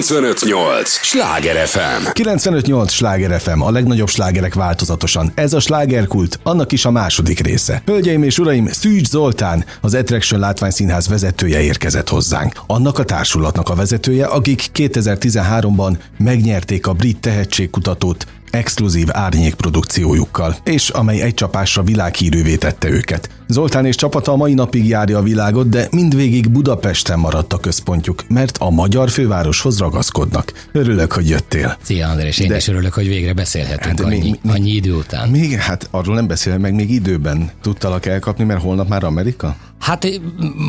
95.8 Schlager FM. 95.8 Schlager FM. A legnagyobb slágerek változatosan. Ez a slágerkult, annak is a második része. Hölgyeim és uraim, Szűcs Zoltán, az Attraction látványszínház vezetője érkezett hozzánk. Annak a társulatnak a vezetője, akik 2013-ban megnyerték a brit tehetségkutatót exkluzív árnyékprodukciójukkal, és amely egy csapásra világhírűvé tette őket. Zoltán és csapata a mai napig járja a világot, de mindvégig Budapesten maradt a központjuk, mert a magyar fővároshoz ragaszkodnak. Örülök, hogy jöttél. Szia, András, én is örülök, hogy végre beszélhetünk annyi idő után. Még, hát arról nem beszélve, meg még időben tudtalak elkapni, mert holnap már Amerika? Hát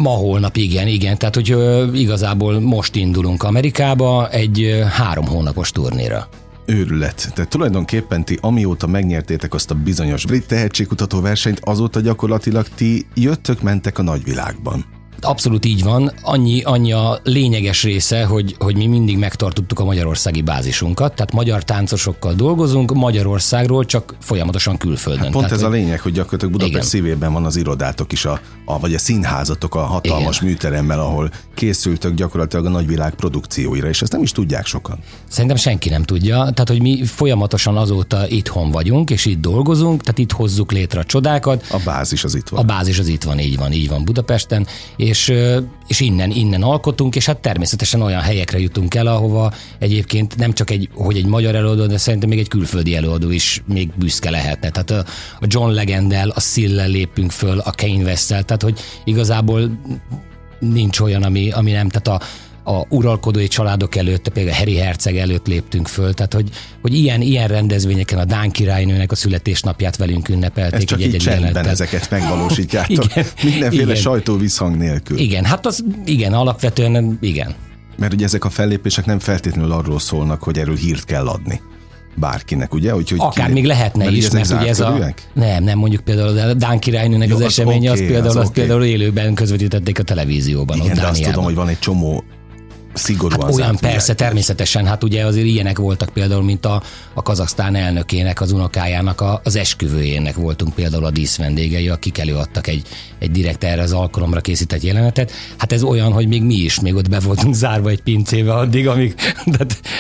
ma holnap, igen. Tehát, hogy igazából most indulunk Amerikába egy 3 hónapos turnéra. Őrület. Tehát tulajdonképpen ti, amióta megnyertétek azt a bizonyos brit tehetségkutató versenyt, azóta gyakorlatilag ti jöttök-mentek a nagyvilágban. Abszolút így van. Annyi a lényeges része, hogy mi mindig megtartottuk a magyarországi bázisunkat, tehát magyar táncosokkal dolgozunk Magyarországról, csak folyamatosan külföldön. Hát pont tehát, ez a lényeg, hogy gyakorlatilag Budapest szívében van az irodátok is, vagy a színházatok a hatalmas műteremmel, ahol készültök gyakorlatilag a nagyvilág produkcióira, és ezt nem is tudják sokan. Szerintem senki nem tudja, tehát hogy mi folyamatosan azóta itthon vagyunk, és itt dolgozunk, tehát itt hozzuk létre a csodákat. A bázis az itt van. Így van Budapesten. És innen alkotunk, és hát természetesen olyan helyekre jutunk el, ahova egyébként nem csak egy magyar előadó, de szerintem még egy külföldi előadó is még büszke lehetne. Tehát a John Legendel, a Szillel lépünk föl, a Kanye West-tel, tehát hogy igazából nincs olyan, ami nem, tehát a uralkodói családok előtt, például a Harry herceg előtt léptünk föl, tehát hogy ilyen rendezvényeken a Dán királynőnek a születésnapját velünk ünnepelték. Ez csak így csendben ezeket megvalósítjátok. Mindenféle sajtóvisszhang nélkül. Igen, hát az alapvetően igen. Mert ugye ezek a fellépések nem feltétlenül arról szólnak, hogy erről hírt kell adni bárkinek, ugye? Úgyhogy akár még lehetne is, mert ugye ez a... Nem, mondjuk például a Dán királynőnek az eseménye, az például élőben közvetítették a televízióban. Igen, de azt tudom, hogy van egy csomó szigorúan. Hát olyan persze, természetesen, hát ugye azért ilyenek voltak például, mint a Kazahsztán elnökének, az unokájának, az esküvőjének voltunk például a díszvendégei, akik előadtak egy direkt erre az alkalomra készített jelenetet. Hát ez olyan, hogy még mi is még ott be voltunk zárva egy pincébe addig, amíg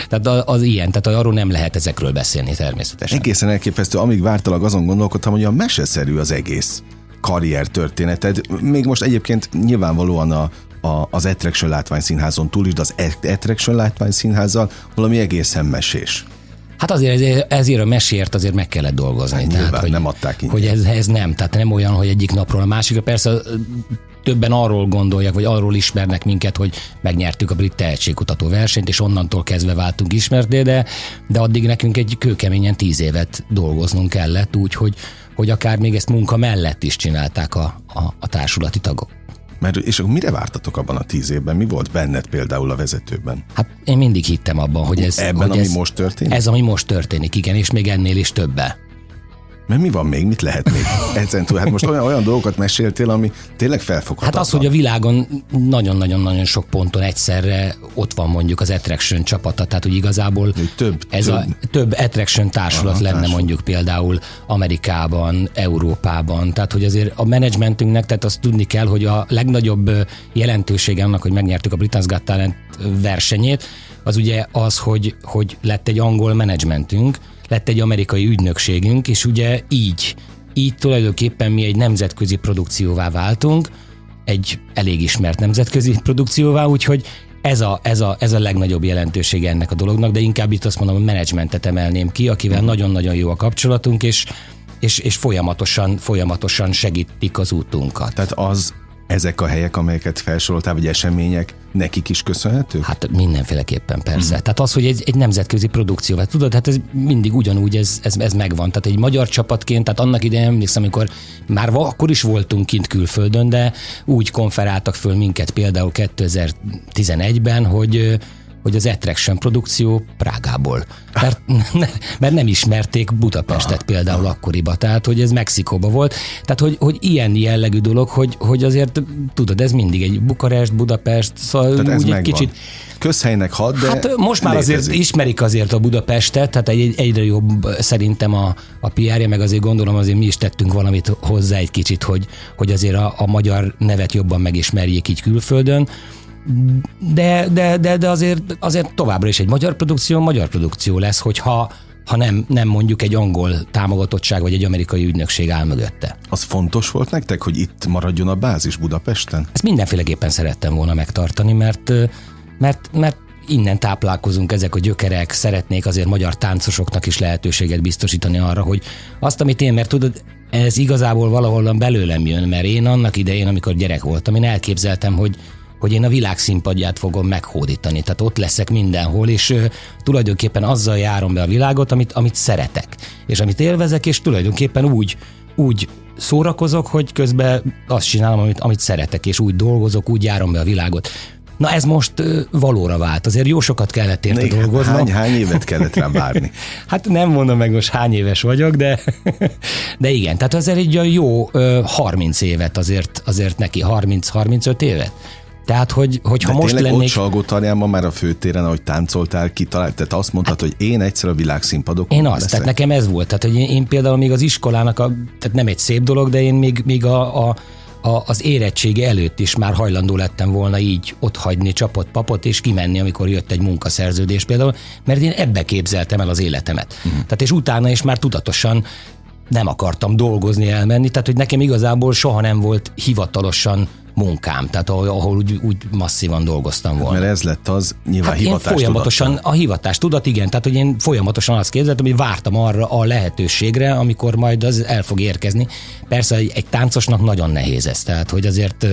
tehát az ilyen, tehát arról nem lehet ezekről beszélni természetesen. Egészen elképesztő, amíg vártalag azon gondolkodtam, hogy a meseszerű az egész karrier történeted. Még most egyébként nyilvánvalóan az Attraction látványszínházon túl is, de az Attraction látványszínházzal valami egészen mesés. Hát ezért a meséért azért meg kellett dolgozni. Hát, tehát, hogy, nem adták ingyen. Hogy ez nem, tehát nem olyan, hogy egyik napról a másikra. Persze többen arról gondolják, vagy arról ismernek minket, hogy megnyertük a brit tehetségkutató versenyt, és onnantól kezdve váltunk ismerté, de addig nekünk egy kőkeményen 10 évet dolgoznunk kellett, úgyhogy hogy akár még ezt munka mellett is csinálták a társulati tagok. És mire vártatok abban a 10 évben? Mi volt benned például a vezetőben? Hát én mindig hittem abban, hogy ez... Ebben, ami most történik? Ez, ami most történik, igen, és még ennél is többen. Mert mi van még? Mit lehet még? Ezen túl, hát most olyan dolgokat meséltél, ami tényleg felfoghatatlan. Hát az, hogy a világon nagyon-nagyon-nagyon sok ponton egyszerre ott van mondjuk az Attraction csapata, tehát hogy igazából több Attraction társulat lenne mondjuk például Amerikában, Európában, tehát hogy azért a menedzsmentünknek, tehát azt tudni kell, hogy a legnagyobb jelentősége annak, hogy megnyertük a Britain's Got Talent versenyét, az ugye az, hogy lett egy angol menedzsmentünk, lett egy amerikai ügynökségünk, és ugye így tulajdonképpen mi egy nemzetközi produkcióvá váltunk, egy elég ismert nemzetközi produkcióvá, úgyhogy ez a legnagyobb jelentősége ennek a dolognak, de inkább itt azt mondom, hogy menedzsmentet emelném ki, akivel nagyon-nagyon jó a kapcsolatunk, és folyamatosan segítik az útunkat. Tehát ezek a helyek, amelyeket felsoroltál, vagy események, nekik is köszönhetők? Hát mindenféleképpen persze. Tehát az, hogy egy nemzetközi produkció, hát tudod, hát ez mindig ugyanúgy, ez megvan. Tehát egy magyar csapatként, tehát annak idején emlékszem, amikor már akkor is voltunk kint külföldön, de úgy konferáltak föl minket például 2011-ben, hogy az Attraction produkció Prágából. Mert nem ismerték Budapestet például akkoriba, tehát hogy ez Mexikóba volt. Tehát hogy ilyen jellegű dolog, hogy azért tudod, ez mindig egy Bukarest, Budapest, szóval tehát úgy egy kicsit... Közhelynek hat, de hát most már létezik. Azért ismerik azért a Budapestet, tehát egyre jobb szerintem a PR-je, meg azért gondolom azért mi is tettünk valamit hozzá egy kicsit, hogy azért a magyar nevet jobban megismerjék így külföldön. De azért továbbra is egy magyar produkció lesz, hogyha nem mondjuk egy angol támogatottság vagy egy amerikai ügynökség áll mögötte. Az fontos volt nektek, hogy itt maradjon a bázis Budapesten? Ezt mindenféleképpen szerettem volna megtartani, mert innen táplálkozunk, ezek a gyökerek, szeretnék azért magyar táncosoknak is lehetőséget biztosítani arra, hogy azt, amit én, mert tudod, ez igazából valahol belőlem jön, mert én annak idején, amikor gyerek voltam, én elképzeltem, hogy én a világ színpadját fogom meghódítani. Tehát ott leszek mindenhol, és tulajdonképpen azzal járom be a világot, amit szeretek, és amit élvezek, és tulajdonképpen úgy szórakozok, hogy közben azt csinálom, amit szeretek, és úgy dolgozok, úgy járom be a világot. Na ez most valóra vált, azért jó sokat kellett érte dolgoznom. Hány évet kellett rá várni? Hát nem mondom meg most hány éves vagyok, de igen, tehát azért egy jó 30 évet azért neki, 30-35 évet. Tehát, hogyha de most lennék... ott Salgó Tarjánban már a főtéren, ahogy táncoltál, kitalált, tehát azt mondtad, hogy én egyszer a világszínpadokon leszek. Tehát nekem ez volt, tehát hogy én például még az iskolának, tehát nem egy szép dolog, de én még az érettségi előtt is már hajlandó lettem volna így otthagyni csapott papot, és kimenni, amikor jött egy munkaszerződés például, mert én ebbe képzeltem el az életemet. Uh-huh. Tehát és utána is már tudatosan nem akartam dolgozni, elmenni, tehát hogy nekem igazából soha nem volt hivatalosan munkám, tehát ahol úgy masszívan dolgoztam volna. Mert ez lett az nyilván hivatástudat. Folyamatosan a hivatástudat, igen, tehát hogy én folyamatosan azt képzeltem, hogy vártam arra a lehetőségre, amikor majd az el fog érkezni. Persze egy táncosnak nagyon nehéz ez, tehát hogy azért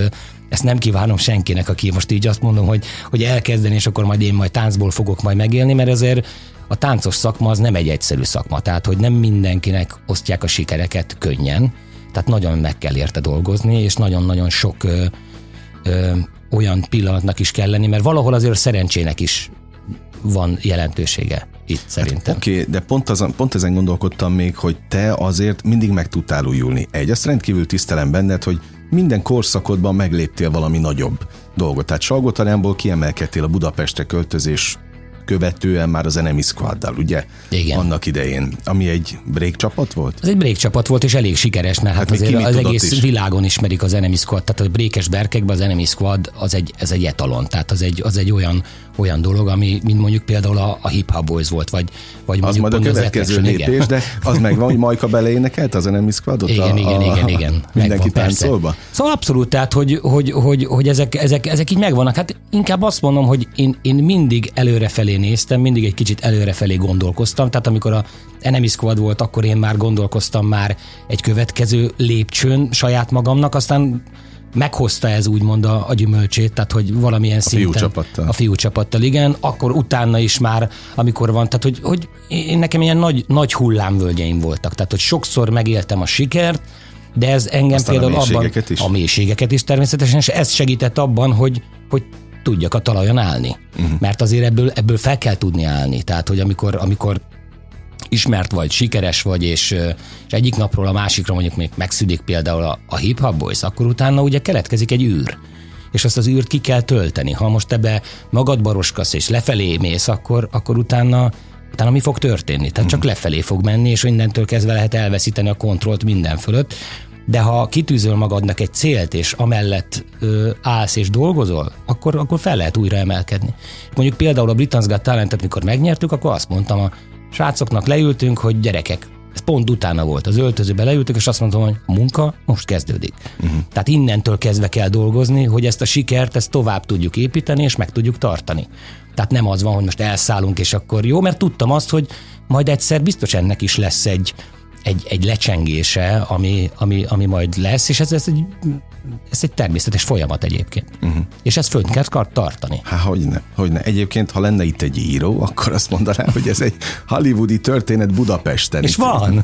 ezt nem kívánom senkinek, aki most így azt mondom, hogy elkezdeni, és akkor majd én majd táncból fogok majd megélni, mert azért a táncos szakma az nem egy egyszerű szakma, tehát hogy nem mindenkinek osztják a sikereket könnyen. Tehát nagyon meg kell érte dolgozni, és nagyon-nagyon sok olyan pillanatnak is kell lenni, mert valahol azért szerencsének is van jelentősége itt szerintem. Hát, oké, de pont ezen gondolkodtam még, hogy te azért mindig meg tudtál újulni. Ezt rendkívül tisztelem benned, hogy minden korszakodban megléptél valami nagyobb dolgot. Tehát Salgó Tarjánból kiemelkedtél a Budapestre költözés követően már az Enemy Squaddal, ugye? Igen. Annak idején, ami egy break csapat volt? Ez egy break csapat volt, és elég sikeres, mert hát azért az egész világon ismerik az Enemy Squad, tehát a breakes berkekben az Enemy Squad ez egy etalon, tehát az egy olyan dolog, ami mint mondjuk például a Hip-Hop Boys volt, vagy az majd a következő lépés, de az megvan, hogy Majka beleénekelt az Enemy Squadot? Igen. Mindenki táncolba? Szóval abszolút, tehát hogy ezek így megvannak. Hát inkább azt mondom, hogy én mindig előrefelé néztem, mindig egy kicsit előrefelé gondolkoztam, tehát amikor a Enemy Squad volt, akkor én már gondolkoztam már egy következő lépcsőn saját magamnak, aztán meghozta ez úgymond a gyümölcsét, tehát hogy valamilyen szinten. A fiú csapattal, igen. Akkor utána is már, amikor van, tehát hogy nekem ilyen nagy hullámvölgyeim voltak, tehát hogy sokszor megéltem a sikert, de ez engem aztán például a mélységeket is természetesen, és ez segített abban, hogy tudjak a talajon állni. Uh-huh. Mert azért ebből fel kell tudni állni. Tehát, hogy amikor ismert vagy, sikeres vagy, és egyik napról a másikra mondjuk még megszűnik például a Hip-Hop Boys, akkor utána ugye keletkezik egy űr, és azt az űrt ki kell tölteni. Ha most ebbe magad baroskasz és lefelé mész, akkor utána mi fog történni? Tehát csak lefelé fog menni, és innentől kezdve lehet elveszíteni a kontrollt minden fölött, de ha kitűzöl magadnak egy célt, és amellett állsz és dolgozol, akkor fel lehet újra emelkedni. Mondjuk például a Britain's Got Talentet, mikor megnyertük, akkor azt mondtam a srácoknak, leültünk, hogy gyerekek, ez pont utána volt, az öltözőbe leültük, és azt mondtam, hogy a munka most kezdődik. Uh-huh. Tehát innentől kezdve kell dolgozni, hogy ezt a sikert, ezt tovább tudjuk építeni, és meg tudjuk tartani. Tehát nem az van, hogy most elszállunk, és akkor jó, mert tudtam azt, hogy majd egyszer biztos ennek is lesz egy lecsengése, ami majd lesz, és ez egy természetes folyamat egyébként. Uh-huh. És ezt fönt kell tartani. Há, hogyne. Egyébként, ha lenne itt egy író, akkor azt mondanám, hogy ez egy hollywoodi történet Budapesten. És van!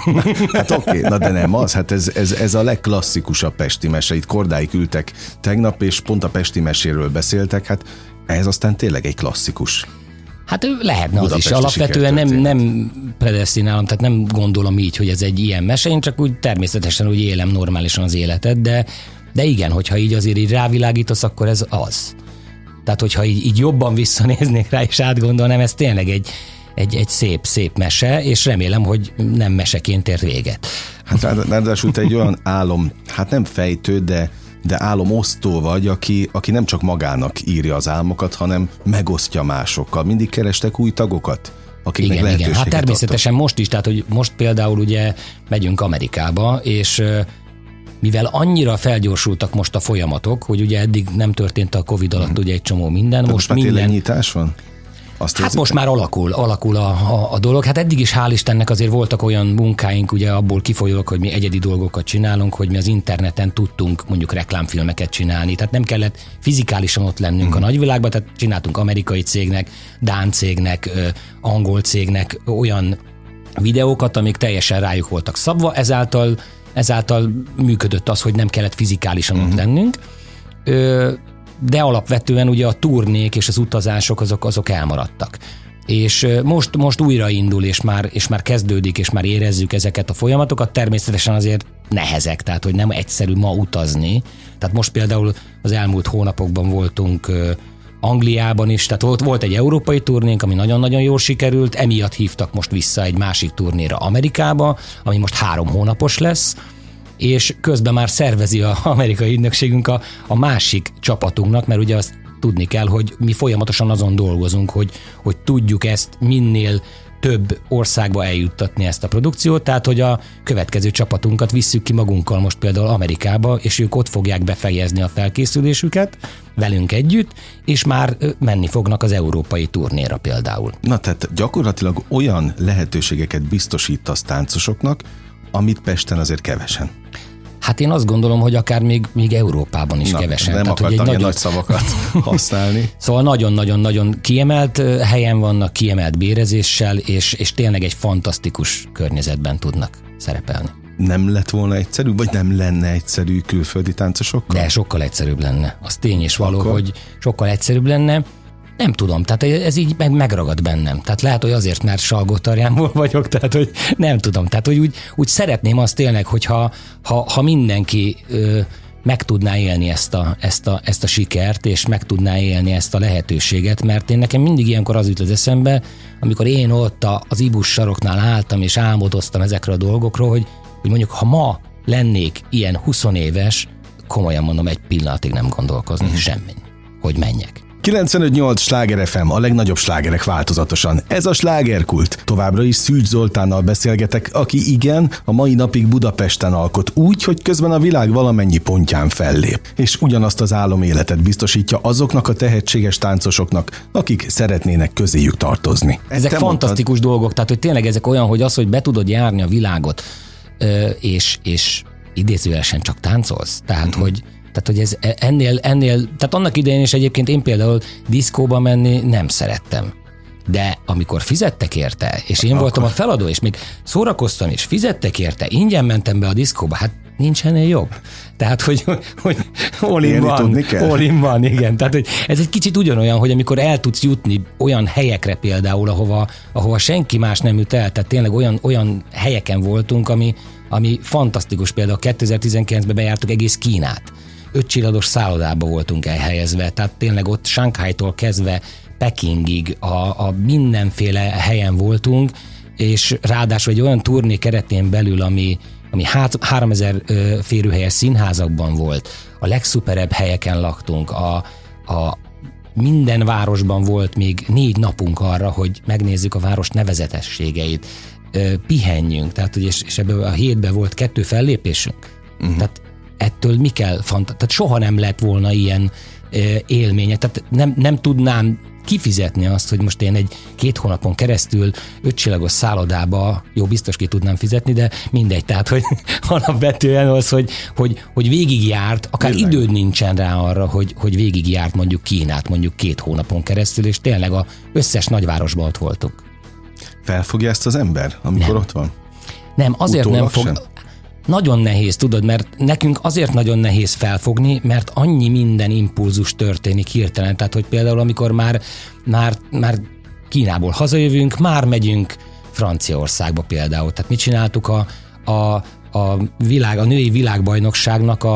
Hát oké, na de nem az, hát ez a legklasszikusabb pesti mese. Itt kordáig ültek tegnap, és pont a pesti meséről beszéltek, hát ez aztán tényleg egy klasszikus. Hát lehetne az is. Alapvetően nem predesztinálom, tehát nem gondolom így, hogy ez egy ilyen mese, én csak úgy természetesen úgy élem normálisan az életet, de igen, hogyha így azért így rávilágítasz, akkor ez az. Tehát, hogyha így jobban visszanéznék rá és átgondolnám, ez tényleg egy szép mese, és remélem, hogy nem meseként ér véget. Hát ráadásul te egy olyan álom, hát nem fejtő, de de álomosztó vagy, aki nem csak magának írja az álmokat, hanem megosztja másokkal. Mindig kerestek új tagokat, akiknek igen, lehetőséget adtak. Hát természetesen adtak. Most is, tehát hogy most például ugye megyünk Amerikába, és mivel annyira felgyorsultak most a folyamatok, hogy ugye eddig nem történt a Covid alatt ugye egy csomó minden. Tehát most minden nyitás van? Hát most már alakul a dolog. Hát eddig is hál' Istennek azért voltak olyan munkáink, ugye abból kifolyólag, hogy mi egyedi dolgokat csinálunk, hogy mi az interneten tudtunk mondjuk reklámfilmeket csinálni. Tehát nem kellett fizikálisan ott lennünk a nagyvilágban, tehát csináltunk amerikai cégnek, dán cégnek, angol cégnek olyan videókat, amik teljesen rájuk voltak szabva, ezáltal működött az, hogy nem kellett fizikálisan ott lennünk. De alapvetően ugye a turnék és az utazások azok elmaradtak. És most újraindul, és már kezdődik, és már érezzük ezeket a folyamatokat. Természetesen azért nehezek, tehát hogy nem egyszerű ma utazni. Tehát most például az elmúlt hónapokban voltunk Angliában is, tehát volt egy európai turnénk, ami nagyon-nagyon jól sikerült, emiatt hívtak most vissza egy másik turnéra Amerikába, ami most 3 hónapos lesz, és közben már szervezi az amerikai ügynökségünk a másik csapatunknak, mert ugye azt tudni kell, hogy mi folyamatosan azon dolgozunk, hogy tudjuk ezt minél több országba eljuttatni ezt a produkciót, tehát hogy a következő csapatunkat visszük ki magunkkal most például Amerikába, és ők ott fogják befejezni a felkészülésüket velünk együtt, és már menni fognak az európai turnéra például. Na tehát gyakorlatilag olyan lehetőségeket biztosítasz táncosoknak, amit Pesten azért kevesen. Hát én azt gondolom, hogy akár még Európában is kevesen. Nem akartam ilyen nagy szavakat használni. Szóval nagyon-nagyon-nagyon kiemelt helyen vannak, kiemelt bérezéssel, és tényleg egy fantasztikus környezetben tudnak szerepelni. Nem lett volna egyszerű, vagy nem lenne egyszerű külföldi táncosokkal? De sokkal egyszerűbb lenne. Az tény és való, hogy sokkal egyszerűbb lenne. Nem tudom, tehát ez így megragad bennem. Tehát lehet, hogy azért, mert Salgótarjánból vagyok, tehát hogy nem tudom. Tehát hogy úgy szeretném azt tényleg, hogyha ha mindenki meg tudná élni ezt a sikert, és meg tudná élni ezt a lehetőséget, mert nekem mindig ilyenkor az jut az eszembe, amikor én ott az Ibus saroknál álltam, és álmodoztam ezekről a dolgokról, hogy mondjuk, ha ma lennék ilyen 20 éves, komolyan mondom, egy pillanatig nem gondolkozni semmin, hogy menjek. 95.8 Schlager FM, a legnagyobb slágerek változatosan. Ez a Slágerkult. Továbbra is Szűcs Zoltánnal beszélgetek, aki igen, a mai napig Budapesten alkot úgy, hogy közben a világ valamennyi pontján fellép. És ugyanazt az áloméletet biztosítja azoknak a tehetséges táncosoknak, akik szeretnének közéjük tartozni. Ezek fantasztikus dolgok, tehát hogy tényleg ezek olyan, hogy az, hogy be tudod járni a világot, és idézőjelesen csak táncolsz. Tehát, hogy ez ennél, tehát annak idején is egyébként én például diszkóba menni nem szerettem. De amikor fizettek érte, és én voltam a feladó, és még szórakoztam, és fizettek érte, ingyen mentem be a diszkóba, hát nincs ennél jobb. Tehát, hogy all in van, igen. Tehát, hogy ez egy kicsit ugyanolyan, hogy amikor el tudsz jutni olyan helyekre például, ahova senki más nem jut el, tehát tényleg olyan helyeken voltunk, ami fantasztikus. Például 2019-ben bejártuk egész Kínát. 5 csillagos szállodába voltunk elhelyezve, tehát tényleg ott Sánkhájtól kezdve Pekingig a mindenféle helyen voltunk, és ráadásul egy olyan turné keretén belül, ami 3000 férőhelyes színházakban volt, a legszuperebb helyeken laktunk, a minden városban volt még 4 napunk arra, hogy megnézzük a város nevezetességeit, pihenjünk, tehát, és ebből a 7-ben volt 2 fellépésünk. Tehát ettől mi kell tehát soha nem lett volna ilyen élménye, tehát nem tudnám kifizetni azt, hogy most én 2 hónapon keresztül 5 csillagos szállodába, jó, biztos ki tudnám fizetni, de mindegy, tehát hogy alapvetően az, hogy végigjárt, akár Milyen. Időd nincsen rá arra, hogy végigjárt mondjuk Kínát mondjuk 2 hónapon keresztül, és tényleg az összes nagyvárosban ott voltunk. Felfogja ezt az ember, amikor ott van? Nem, azért utólag nem fog... Sem? Nagyon nehéz, tudod, mert nekünk azért nagyon nehéz felfogni, mert annyi minden impulzus történik hirtelen. Tehát, hogy például amikor már Kínából hazajövünk, már megyünk Franciaországba például. Tehát mi csináltuk a női világbajnokságnak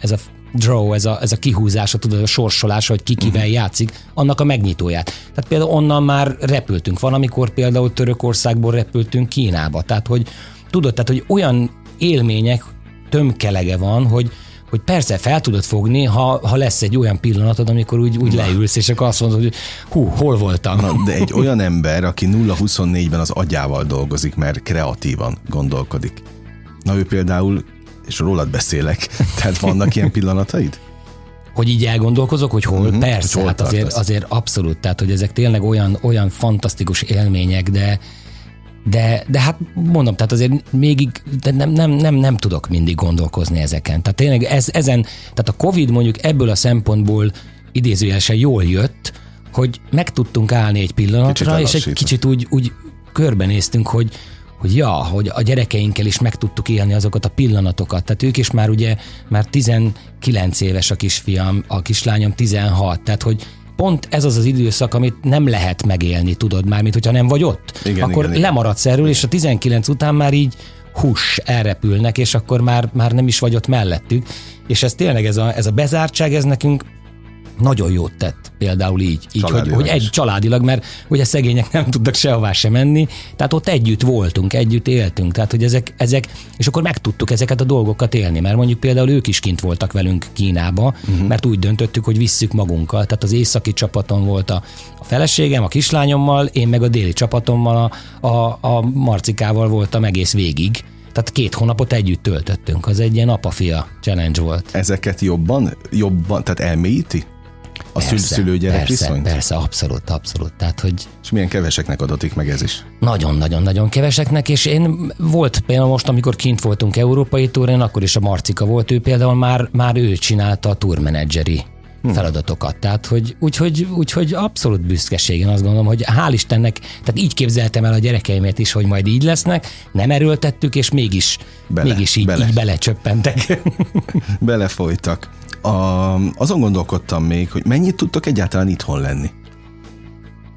ez a draw, ez a kihúzása, tudod, a sorsolása, hogy kivel játszik, annak a megnyitóját. Tehát például onnan már repültünk. Van, amikor például Törökországból repültünk Kínába. Tehát, hogy olyan élmények tömkelege van, hogy, hogy persze fel tudod fogni, ha lesz egy olyan pillanatod, amikor úgy leülsz, és akkor azt mondod, hogy hú, hol voltam? Na, de egy olyan ember, aki 0-24-ben az agyával dolgozik, mert kreatívan gondolkodik. Na ő például, és rólad beszélek, tehát vannak ilyen pillanataid? Hogy így elgondolkozok, hogy hol? Persze, hogy hát azért abszolút, tehát hogy ezek tényleg olyan fantasztikus élmények, de hát mondom, tehát azért még nem tudok mindig gondolkozni ezeken. Tehát tényleg tehát a Covid mondjuk ebből a szempontból idézőjelesen jól jött, hogy meg tudtunk állni egy pillanatra, és egy kicsit úgy körbenéztünk, hogy a gyerekeinkkel is meg tudtuk élni azokat a pillanatokat. Tehát ők is már ugye, 19 éves a kisfiam, a kislányom 16, tehát hogy pont ez az időszak, amit nem lehet megélni, tudod már, mint hogyha nem vagy ott. Igen, akkor igen, lemaradsz erről, és a 19 után már így hús, elrepülnek, és akkor már nem is vagy ott mellettük. És ez tényleg, ez a bezártság, ez nekünk nagyon jót tett, például így hogy egy családilag, mert ugye szegények nem tudtak sehová sem menni, tehát ott együtt voltunk, együtt éltünk, tehát hogy ezek és akkor meg tudtuk ezeket a dolgokat élni, mert mondjuk például ők is kint voltak velünk Kínába, mert úgy döntöttük, hogy visszük magunkkal, tehát az északi csapaton volt a feleségem, a kislányommal, én meg a déli csapatommal, a Marcikával voltam egész végig. Tehát 2 hónapot együtt töltöttünk, az egy ilyen apa-fia challenge volt. Ezeket jobban, tehát elmélyíti? A szülő-gyerek viszont? Persze, abszolút. Tehát, hogy... És milyen keveseknek adatik meg ez is? Nagyon keveseknek, és én volt például most, amikor kint voltunk európai túrén, akkor is a Marcika volt, ő például már ő csinálta a tourmenedzseri feladatokat. Tehát, hogy úgyhogy abszolút büszkeségen azt gondolom, hogy hál' Istennek, tehát így képzeltem el a gyerekeimet is, hogy majd így lesznek, nem erőltettük, és mégis így belecsöppentek. Belefolytak. Azon gondolkodtam még, hogy mennyit tudtok egyáltalán itthon lenni?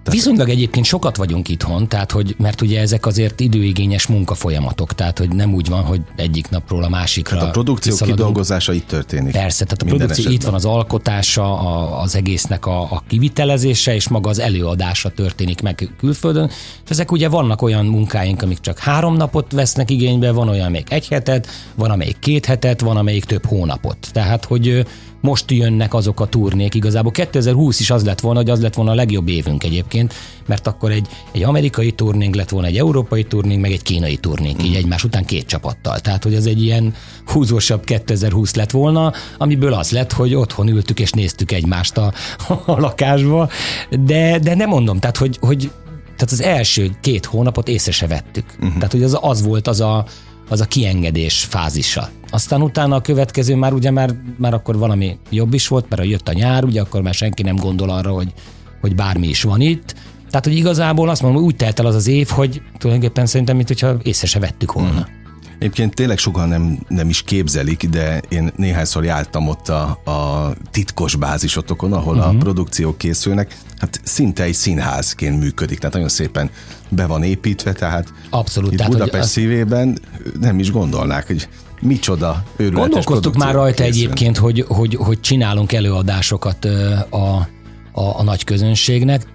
Viszonylag egyébként sokat vagyunk itthon, tehát hogy, mert ugye ezek azért időigényes munkafolyamatok, tehát hogy nem úgy van, hogy egyik napról a másikra. Tehát a produkció kidolgozása itt történik. Persze, tehát a produkció esetben. Itt van az alkotása, az egésznek a kivitelezése, és maga az előadása történik meg külföldön. És ezek ugye vannak olyan munkáink, amik csak 3 napot vesznek igénybe, van olyan, amelyik 1 hetet, van amelyik 2 hetet, van amelyik több hónapot. Tehát, hogy most jönnek azok a turnék igazából. 2020 is az lett volna a legjobb évünk egyébként, mert akkor egy amerikai turnénk lett volna, egy európai turnénk, meg egy kínai turnénk, így egymás után 2 csapattal. Tehát, hogy ez egy ilyen húzósabb 2020 lett volna, amiből az lett, hogy otthon ültük és néztük egymást a lakásba, de nem mondom, tehát, hogy az első 2 hónapot észre se vettük. Tehát, hogy az volt az a kiengedés fázisa. Aztán utána a következő már akkor valami jobb is volt, mert jött a nyár, ugye akkor már senki nem gondol arra, hogy bármi is van itt. Tehát, hogy igazából azt mondom, úgy telt el az év, hogy tulajdonképpen szerintem, mint hogyha észre se vettük volna. Egyébként tényleg sokan nem is képzelik, de én néhányszor jártam ott a titkos bázisotokon, ahol a produkciók készülnek. Hát szinte egy színházként működik, tehát nagyon szépen be van építve, tehát abszolút, itt tehát, Budapest szívében nem is gondolnák, hogy micsoda őrületes. Gondolkoztuk már rajta készül. Egyébként, hogy csinálunk előadásokat a nagy közönségnek,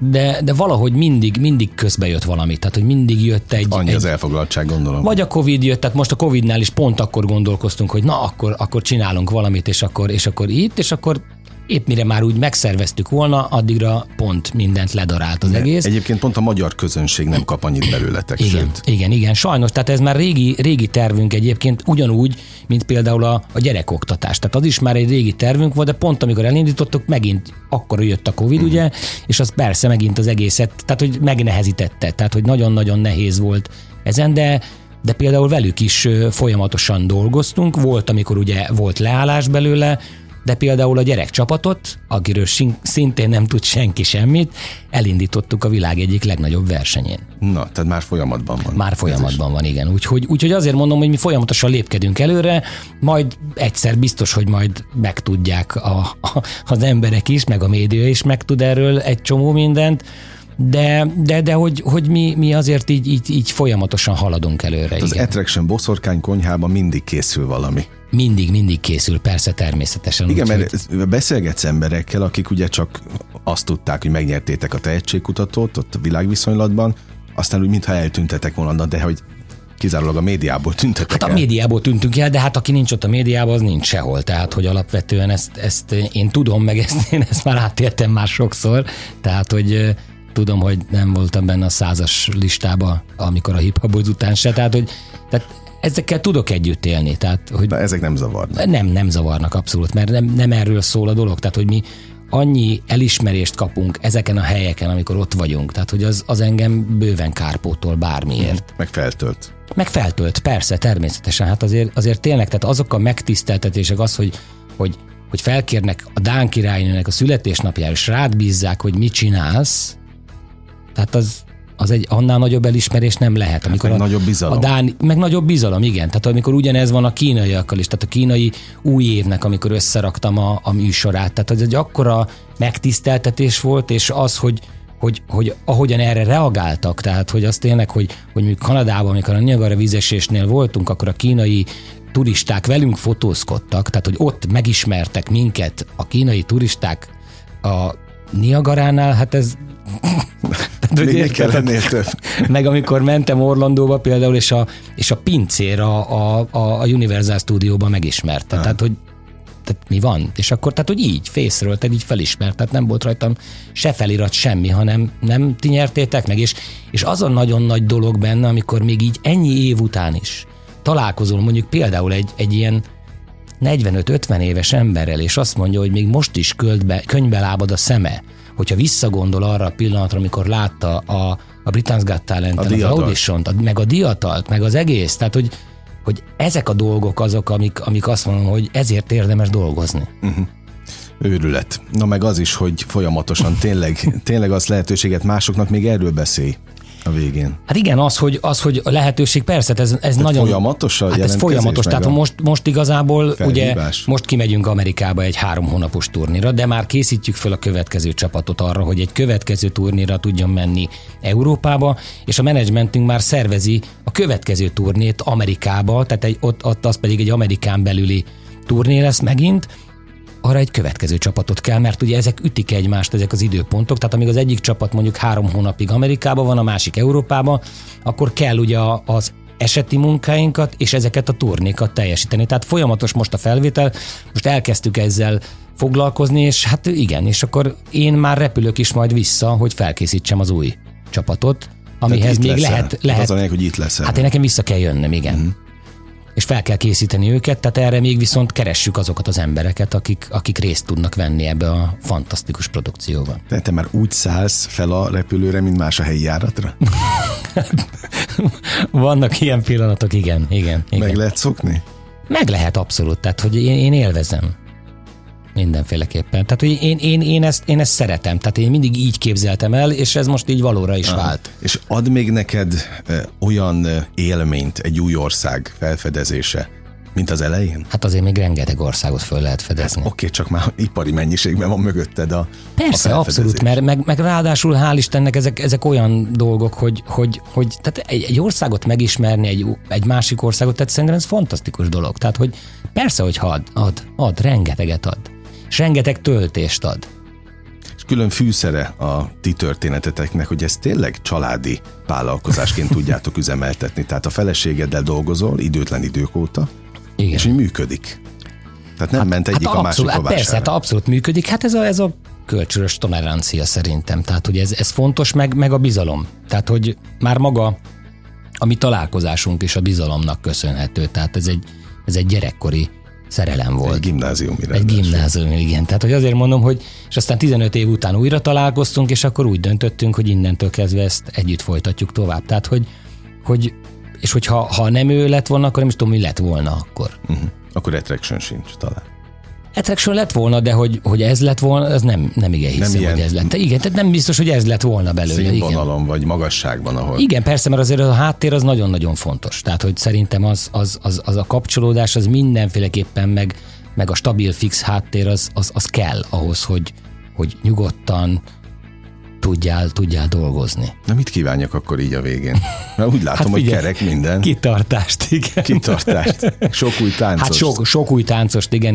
de valahogy mindig közbe jött valami, tehát hogy mindig jött egy... Annyi az elfoglaltság, gondolom. Vagy a Covid jött, tehát most a Covidnál is pont akkor gondolkoztunk, hogy na, akkor csinálunk valamit, és akkor épp mire már úgy megszerveztük volna, addigra pont mindent ledarált az egész. Egyébként pont a magyar közönség nem kap annyit belőletek. Igen, sajnos, tehát ez már régi tervünk egyébként, ugyanúgy, mint például a gyerekoktatás. Tehát az is már egy régi tervünk volt, de pont amikor elindítottuk, megint akkor jött a Covid, ugye, és az persze megint az egészet, tehát hogy megnehezítette, tehát hogy nagyon-nagyon nehéz volt ezen, de például velük is folyamatosan dolgoztunk, volt, amikor ugye volt leállás belőle, de például a gyerekcsapatot, akiről szintén nem tud senki semmit, elindítottuk a világ egyik legnagyobb versenyén. Na, tehát már folyamatban van. Már folyamatban van, igen. Úgyhogy azért mondom, hogy mi folyamatosan lépkedünk előre, majd egyszer biztos, hogy majd megtudják az emberek is, meg a média is megtud erről egy csomó mindent, de hogy mi azért így folyamatosan haladunk előre. Hát az Attraction boszorkány konyhában mindig készül valami. Mindig készül, persze, természetesen. Igen, mert beszélgetsz emberekkel, akik ugye csak azt tudták, hogy megnyertétek a tehetségkutatót ott a világviszonylatban, aztán úgy mintha eltűntetek volna, de hogy kizárólag a médiából tüntetek el. Hát a médiából tüntünk el, de hát aki nincs ott a médiában, az nincs sehol. Tehát, hogy alapvetően ezt én tudom, meg ezt már átéltem már sokszor. Tehát, hogy tudom, hogy nem voltam benne a 100-as listába, amikor a Hip-Hop Boys után se. Tehát, hogy ezekkel tudok együtt élni. Tehát, hogy de ezek nem zavarnak. Nem zavarnak, abszolút, mert nem erről szól a dolog. Tehát, hogy mi annyi elismerést kapunk ezeken a helyeken, amikor ott vagyunk. Tehát, hogy az engem bőven kárpótol bármiért. Meg feltölt, persze, természetesen. Hát azért tényleg, tehát azok a megtiszteltetések az, hogy felkérnek a Dán királynőnek a születésnapjára, és rád bízzák, hogy mit csinálsz, tehát az egy annál nagyobb elismerés nem lehet. Amikor meg nagyobb bizalom. Meg nagyobb bizalom, igen. Tehát amikor ugyanez van a kínaiakkal is, tehát a kínai új évnek, amikor összeraktam a műsorát, tehát az egy akkora megtiszteltetés volt, és az, hogy ahogyan erre reagáltak, tehát hogy az tényleg, hogy mi Kanadában, amikor a Niagara vízesésnél voltunk, akkor a kínai turisták velünk fotózkodtak, tehát hogy ott megismertek minket a kínai turisták a Niagaránál, hát ez... Meg amikor mentem Orlandóba például, és a pincér a Universal Studióban megismerte. Tehát, hogy mi van? És akkor, tehát, hogy így, fészről, tehát így felismert, tehát nem volt rajtam se felirat, semmi, hanem nem ti nyertétek meg, és az a nagyon nagy dolog benne, amikor még így ennyi év után is találkozol mondjuk például egy ilyen 45-50 éves emberrel, és azt mondja, hogy még most is könnybe lábad a szeme, hogyha visszagondol arra a pillanatra, amikor látta a Britain's Got Talent-en, az Auditiont, meg a Diatalt, meg az egész, tehát hogy ezek a dolgok azok, amik azt mondom, hogy ezért érdemes dolgozni. Uh-huh. Őrület. Na meg az is, hogy folyamatosan tényleg az lehetőséget másoknak még erről beszélj a végén. Hát igen, az, hogy a lehetőség, persze, ez nagyon... Folyamatos a jelentkezés? Hát ez folyamatos, tehát most igazából felhívás. Ugye most kimegyünk Amerikába egy 3 hónapos turnira, de már készítjük fel a következő csapatot arra, hogy egy következő turnira tudjon menni Európába, és a menedzsmentünk már szervezi a következő turnét Amerikába, tehát ott az pedig egy Amerikán belüli turné lesz megint, arra egy következő csapatot kell, mert ugye ezek ütik egymást, ezek az időpontok, tehát amíg az egyik csapat mondjuk 3 hónapig Amerikában van, a másik Európában, akkor kell ugye az eseti munkáinkat és ezeket a turnékat teljesíteni. Tehát folyamatos most a felvétel, most elkezdtük ezzel foglalkozni, és hát igen, és akkor én már repülök is majd vissza, hogy felkészítsem az új csapatot, amihez még lehet. Az a lényeg, hogy itt leszel. Hát én nekem vissza kell jönnöm, igen. Mm-hmm. És fel kell készíteni őket, tehát erre még viszont keressük azokat az embereket, akik részt tudnak venni ebbe a fantasztikus produkcióban. Tehát te már úgy szállsz fel a repülőre, mint más a helyi járatra? Vannak ilyen pillanatok, igen. Meg lehet szokni? Meg lehet, abszolút, tehát hogy én élvezem. Mindenféleképpen. Tehát, hogy én ezt szeretem. Tehát én mindig így képzeltem el, és ez most így valóra is vált. És ad még neked olyan élményt egy új ország felfedezése, mint az elején? Hát azért még rengeteg országot föl lehet fedezni. Hát, oké, csak már ipari mennyiségben van mögötted a persze, a abszolút, mert meg ráadásul hál' Istennek ezek olyan dolgok, hogy tehát egy országot megismerni, egy másik országot, tehát szerintem ez fantasztikus dolog. Tehát, hogy persze, hogy ad, rengeteget ad. És rengeteg töltést ad. És külön fűszere a ti történeteteknek, hogy ezt tényleg családi vállalkozásként tudjátok üzemeltetni. Tehát a feleségeddel dolgozol időtlen idők óta, igen. És hogy működik. Tehát nem ment egyik a másik a vására. Persze, hát abszolút működik. Hát ez a kölcsönös tolerancia szerintem. Tehát, hogy ez fontos, meg a bizalom. Tehát, hogy már maga a mi találkozásunk is a bizalomnak köszönhető. Tehát ez egy gyerekkori szerelem volt. Egy gimnázium, igen. Tehát, hogy azért mondom, hogy és aztán 15 év után újra találkoztunk, és akkor úgy döntöttünk, hogy innentől kezdve ezt együtt folytatjuk tovább. Tehát, hogy és hogyha nem ő lett volna, akkor nem is tudom, mi lett volna akkor. Uh-huh. Akkor Attraction sincs talán. Attraction lett volna, de hogy ez lett volna, az nem igen hiszem, hogy ez lett. Igen, tehát nem biztos, hogy ez lett volna belőle. Színvonalon vagy magasságban, ahol... Igen, persze, mert azért a háttér az nagyon-nagyon fontos. Tehát, hogy szerintem az a kapcsolódás, az mindenféleképpen meg a stabil, fix háttér, az kell ahhoz, hogy nyugodtan tudjál dolgozni. Na mit kívánjak akkor így a végén? Mert úgy látom, hogy kerek minden. Kitartást, igen. Kitartást. Sok új táncost. Hát sok új táncost, igen,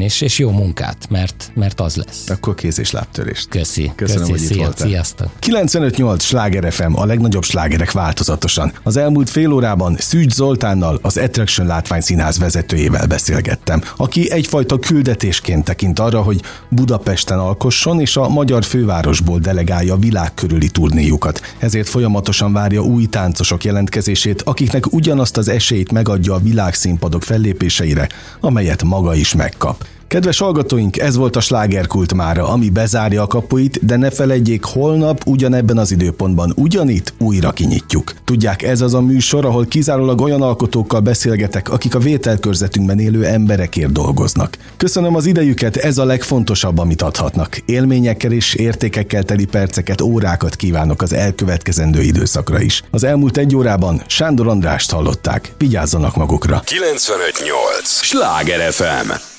és jó munkát, mert az lesz. Akkor kéz és lábtörést. Köszönöm, hogy itt voltál. Sziasztok. 95.8 Schlager FM, a legnagyobb slágerek változatosan. Az elmúlt fél órában Szűcs Zoltánnal, az Attraction látványszínház vezetőjével beszélgettem, aki egyfajta küldetésként tekint arra, hogy Budapesten alkosson és a magyar fővárosból delegálja világkörüli turnéjukat. Ezért folyamatosan várja új táncosok jelentkezését, akiknek ugyanazt az esélyt megadja a világszínpadok fellépéseire, amelyet maga is megkap. Kedves hallgatóink, ez volt a Slágerkult mára, ami bezárja a kapuit, de ne feledjék, holnap ugyanebben az időpontban ugyanitt újra kinyitjuk. Tudják, ez az a műsor, ahol kizárólag olyan alkotókkal beszélgetek, akik a vételkörzetünkben élő emberekért dolgoznak. Köszönöm az idejüket, ez a legfontosabb, amit adhatnak. Élményekkel és értékekkel teli perceket, órákat kívánok az elkövetkezendő időszakra is. Az elmúlt egy órában Sándor Andrást hallották. Vigyázzanak magukra. 95.8 Sláger FM.